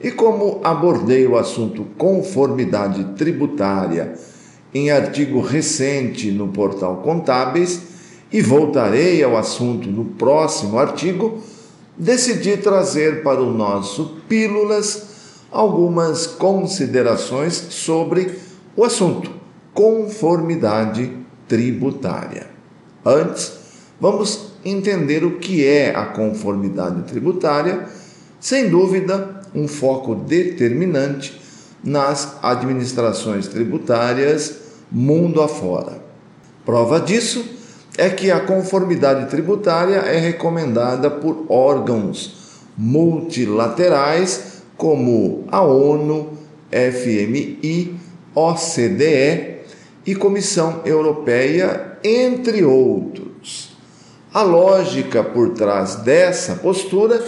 E como abordei o assunto conformidade tributária em artigo recente no Portal Contábeis e voltarei ao assunto no próximo artigo, decidi trazer para o nosso Pílulas algumas considerações sobre o assunto conformidade tributária. Antes, vamos entender o que é a conformidade tributária, sem dúvida um foco determinante nas administrações tributárias mundo afora. Prova disso é que a conformidade tributária é recomendada por órgãos multilaterais como a ONU, FMI, OCDE e Comissão Europeia, entre outros. A lógica por trás dessa postura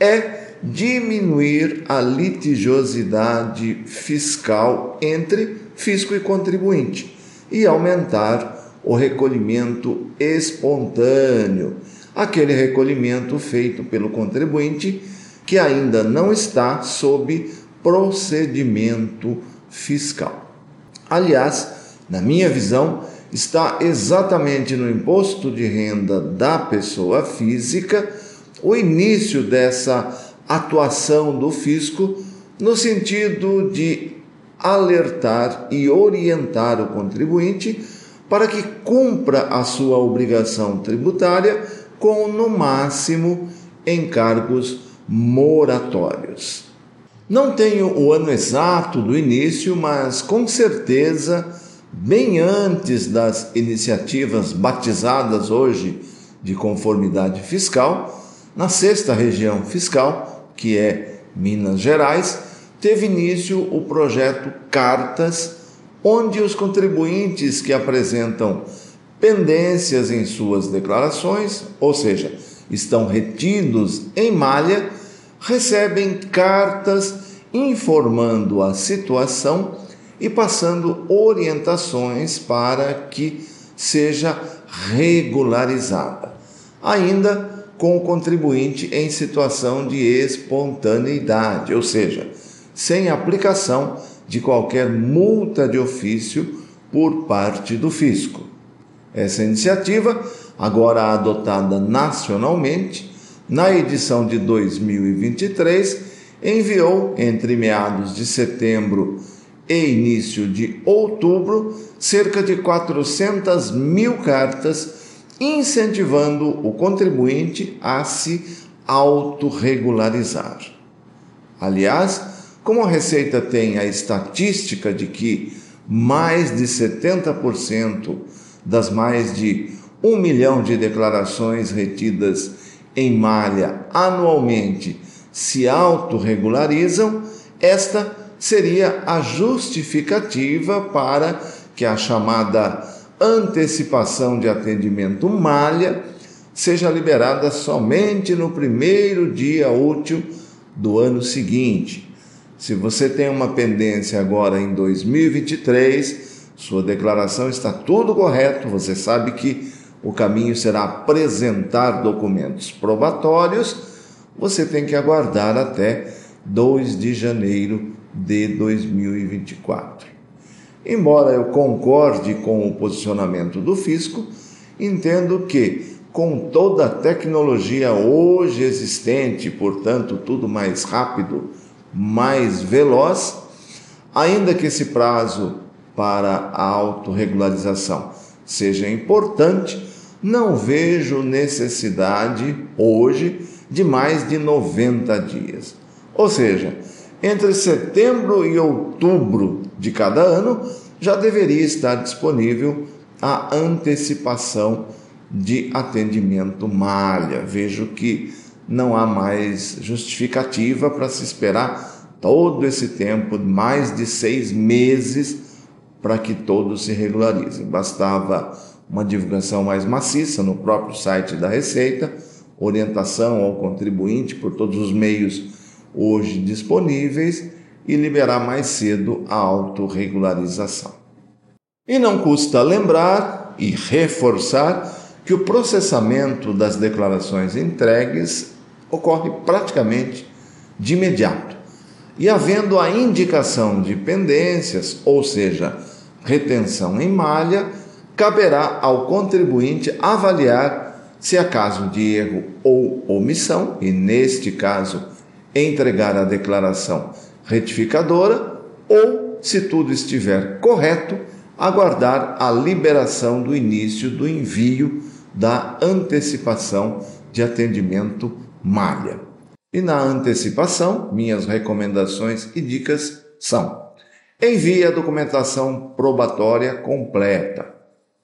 é diminuir a litigiosidade fiscal entre fisco e contribuinte e aumentar o recolhimento espontâneo, aquele recolhimento feito pelo contribuinte que ainda não está sob procedimento fiscal. Aliás, na minha visão, está exatamente no imposto de renda da pessoa física o início dessa atuação do fisco no sentido de alertar e orientar o contribuinte para que cumpra a sua obrigação tributária com, no máximo, encargos moratórios. Não tenho o ano exato do início, mas com certeza, bem antes das iniciativas batizadas hoje de conformidade fiscal, na sexta região fiscal, que é Minas Gerais, teve início o projeto Cartas, onde os contribuintes que apresentam pendências em suas declarações, ou seja, estão retidos em malha, recebem cartas informando a situação e passando orientações para que seja regularizada. Ainda com o contribuinte em situação de espontaneidade, ou seja, sem aplicação de qualquer multa de ofício por parte do fisco. Essa iniciativa, agora adotada nacionalmente, na edição de 2023, enviou, entre meados de setembro e início de outubro, cerca de 400 mil cartas incentivando o contribuinte a se autorregularizar. Aliás, como a Receita tem a estatística de que mais de 70% das mais de 1 milhão de declarações retidas em malha anualmente se autorregularizam, esta seria a justificativa para que a chamada antecipação de atendimento malha seja liberada somente no primeiro dia útil do ano seguinte. Se você tem uma pendência agora em 2023, sua declaração está tudo correto, você sabe que o caminho será apresentar documentos probatórios, você tem que aguardar até 2 de janeiro de 2024. Embora eu concorde com o posicionamento do fisco, entendo que, com toda a tecnologia hoje existente, portanto, tudo mais rápido, mais veloz, ainda que esse prazo para a autorregularização seja importante, não vejo necessidade hoje de mais de 90 dias. Ou seja, entre setembro e outubro de cada ano, já deveria estar disponível a antecipação de atendimento malha. Vejo que não há mais justificativa para se esperar todo esse tempo, mais de 6 meses, para que todos se regularizem. Bastava uma divulgação mais maciça no próprio site da Receita, orientação ao contribuinte por todos os meios hoje disponíveis e liberar mais cedo a autorregularização. E não custa lembrar e reforçar que o processamento das declarações entregues ocorre praticamente de imediato. E havendo a indicação de pendências, ou seja, retenção em malha, caberá ao contribuinte avaliar se há caso de erro ou omissão, e neste caso, entregar a declaração retificadora, ou, se tudo estiver correto, aguardar a liberação do início do envio da antecipação de atendimento malha. E na antecipação, minhas recomendações e dicas são: envie a documentação probatória completa,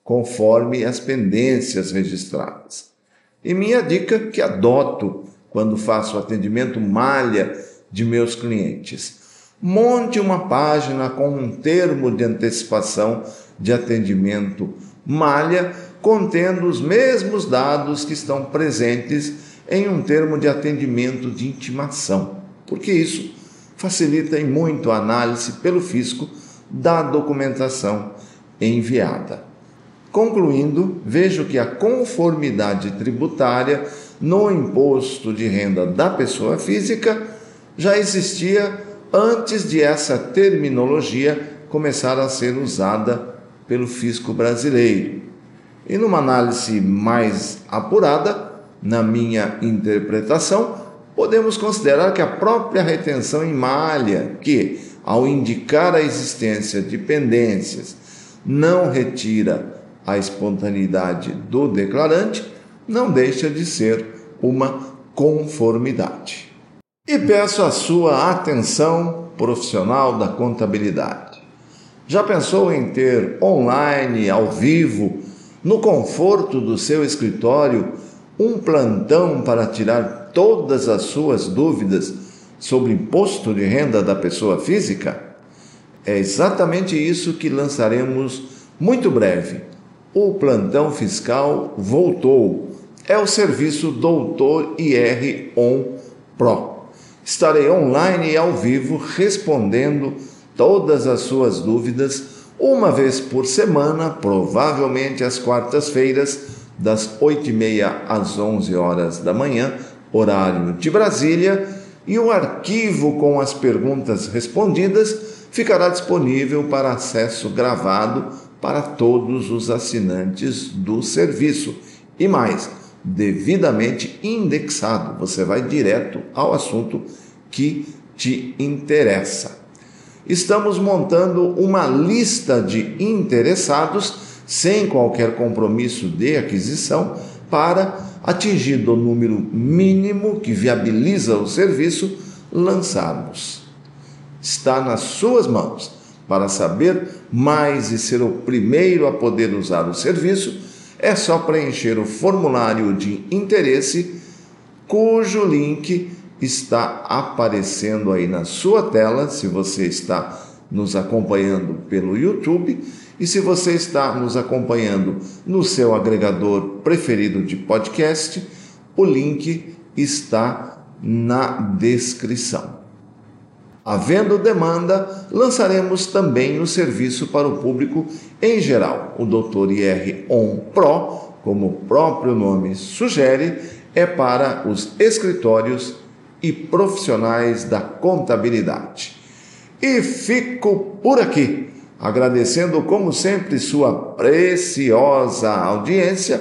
conforme as pendências registradas. E minha dica que adoto quando faço atendimento malha de meus clientes: monte uma página com um termo de antecipação de atendimento malha, contendo os mesmos dados que estão presentes em um termo de atendimento de intimação, porque isso facilita muito a análise pelo fisco da documentação enviada. Concluindo, vejo que a conformidade tributária no imposto de renda da pessoa física já existia antes de essa terminologia começar a ser usada pelo fisco brasileiro. E numa análise mais apurada, na minha interpretação, podemos considerar que a própria retenção em malha, que, ao indicar a existência de pendências, não retira a espontaneidade do declarante, não deixa de ser uma conformidade. E peço a sua atenção, profissional da contabilidade. Já pensou em ter online, ao vivo, no conforto do seu escritório, um plantão para tirar todas as suas dúvidas sobre imposto de renda da pessoa física? É exatamente isso que lançaremos muito breve. O Plantão Fiscal voltou. É o serviço Doutor IR On Pro. Estarei online e ao vivo respondendo todas as suas dúvidas uma vez por semana, provavelmente às quartas-feiras, das 8h30 às 11h da manhã, horário de Brasília, e o arquivo com as perguntas respondidas ficará disponível para acesso gravado para todos os assinantes do serviço. E mais, devidamente indexado, você vai direto ao assunto que te interessa. Estamos montando uma lista de interessados sem qualquer compromisso de aquisição, para, atingido o número mínimo que viabiliza o serviço, lançarmos. Está nas suas mãos. Para saber mais e ser o primeiro a poder usar o serviço, é só preencher o formulário de interesse, cujo link está aparecendo aí na sua tela, se você está nos acompanhando pelo YouTube, e se você está nos acompanhando no seu agregador preferido de podcast, o link está na descrição. Havendo demanda, lançaremos também o serviço para o público em geral. O Doutor IR On Pro, como o próprio nome sugere, é para os escritórios e profissionais da contabilidade. E fico por aqui, agradecendo como sempre sua preciosa audiência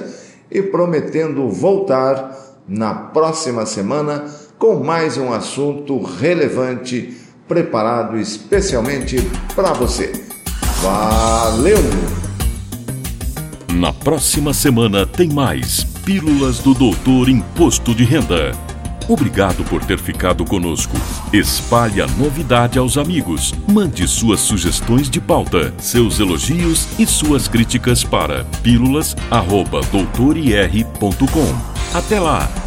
e prometendo voltar na próxima semana com mais um assunto relevante preparado especialmente para você. Valeu! Na próxima semana tem mais Pílulas do Doutor Imposto de Renda. Obrigado por ter ficado conosco. Espalhe a novidade aos amigos. Mande suas sugestões de pauta, seus elogios e suas críticas para pílulas@doutorir.com. Até lá!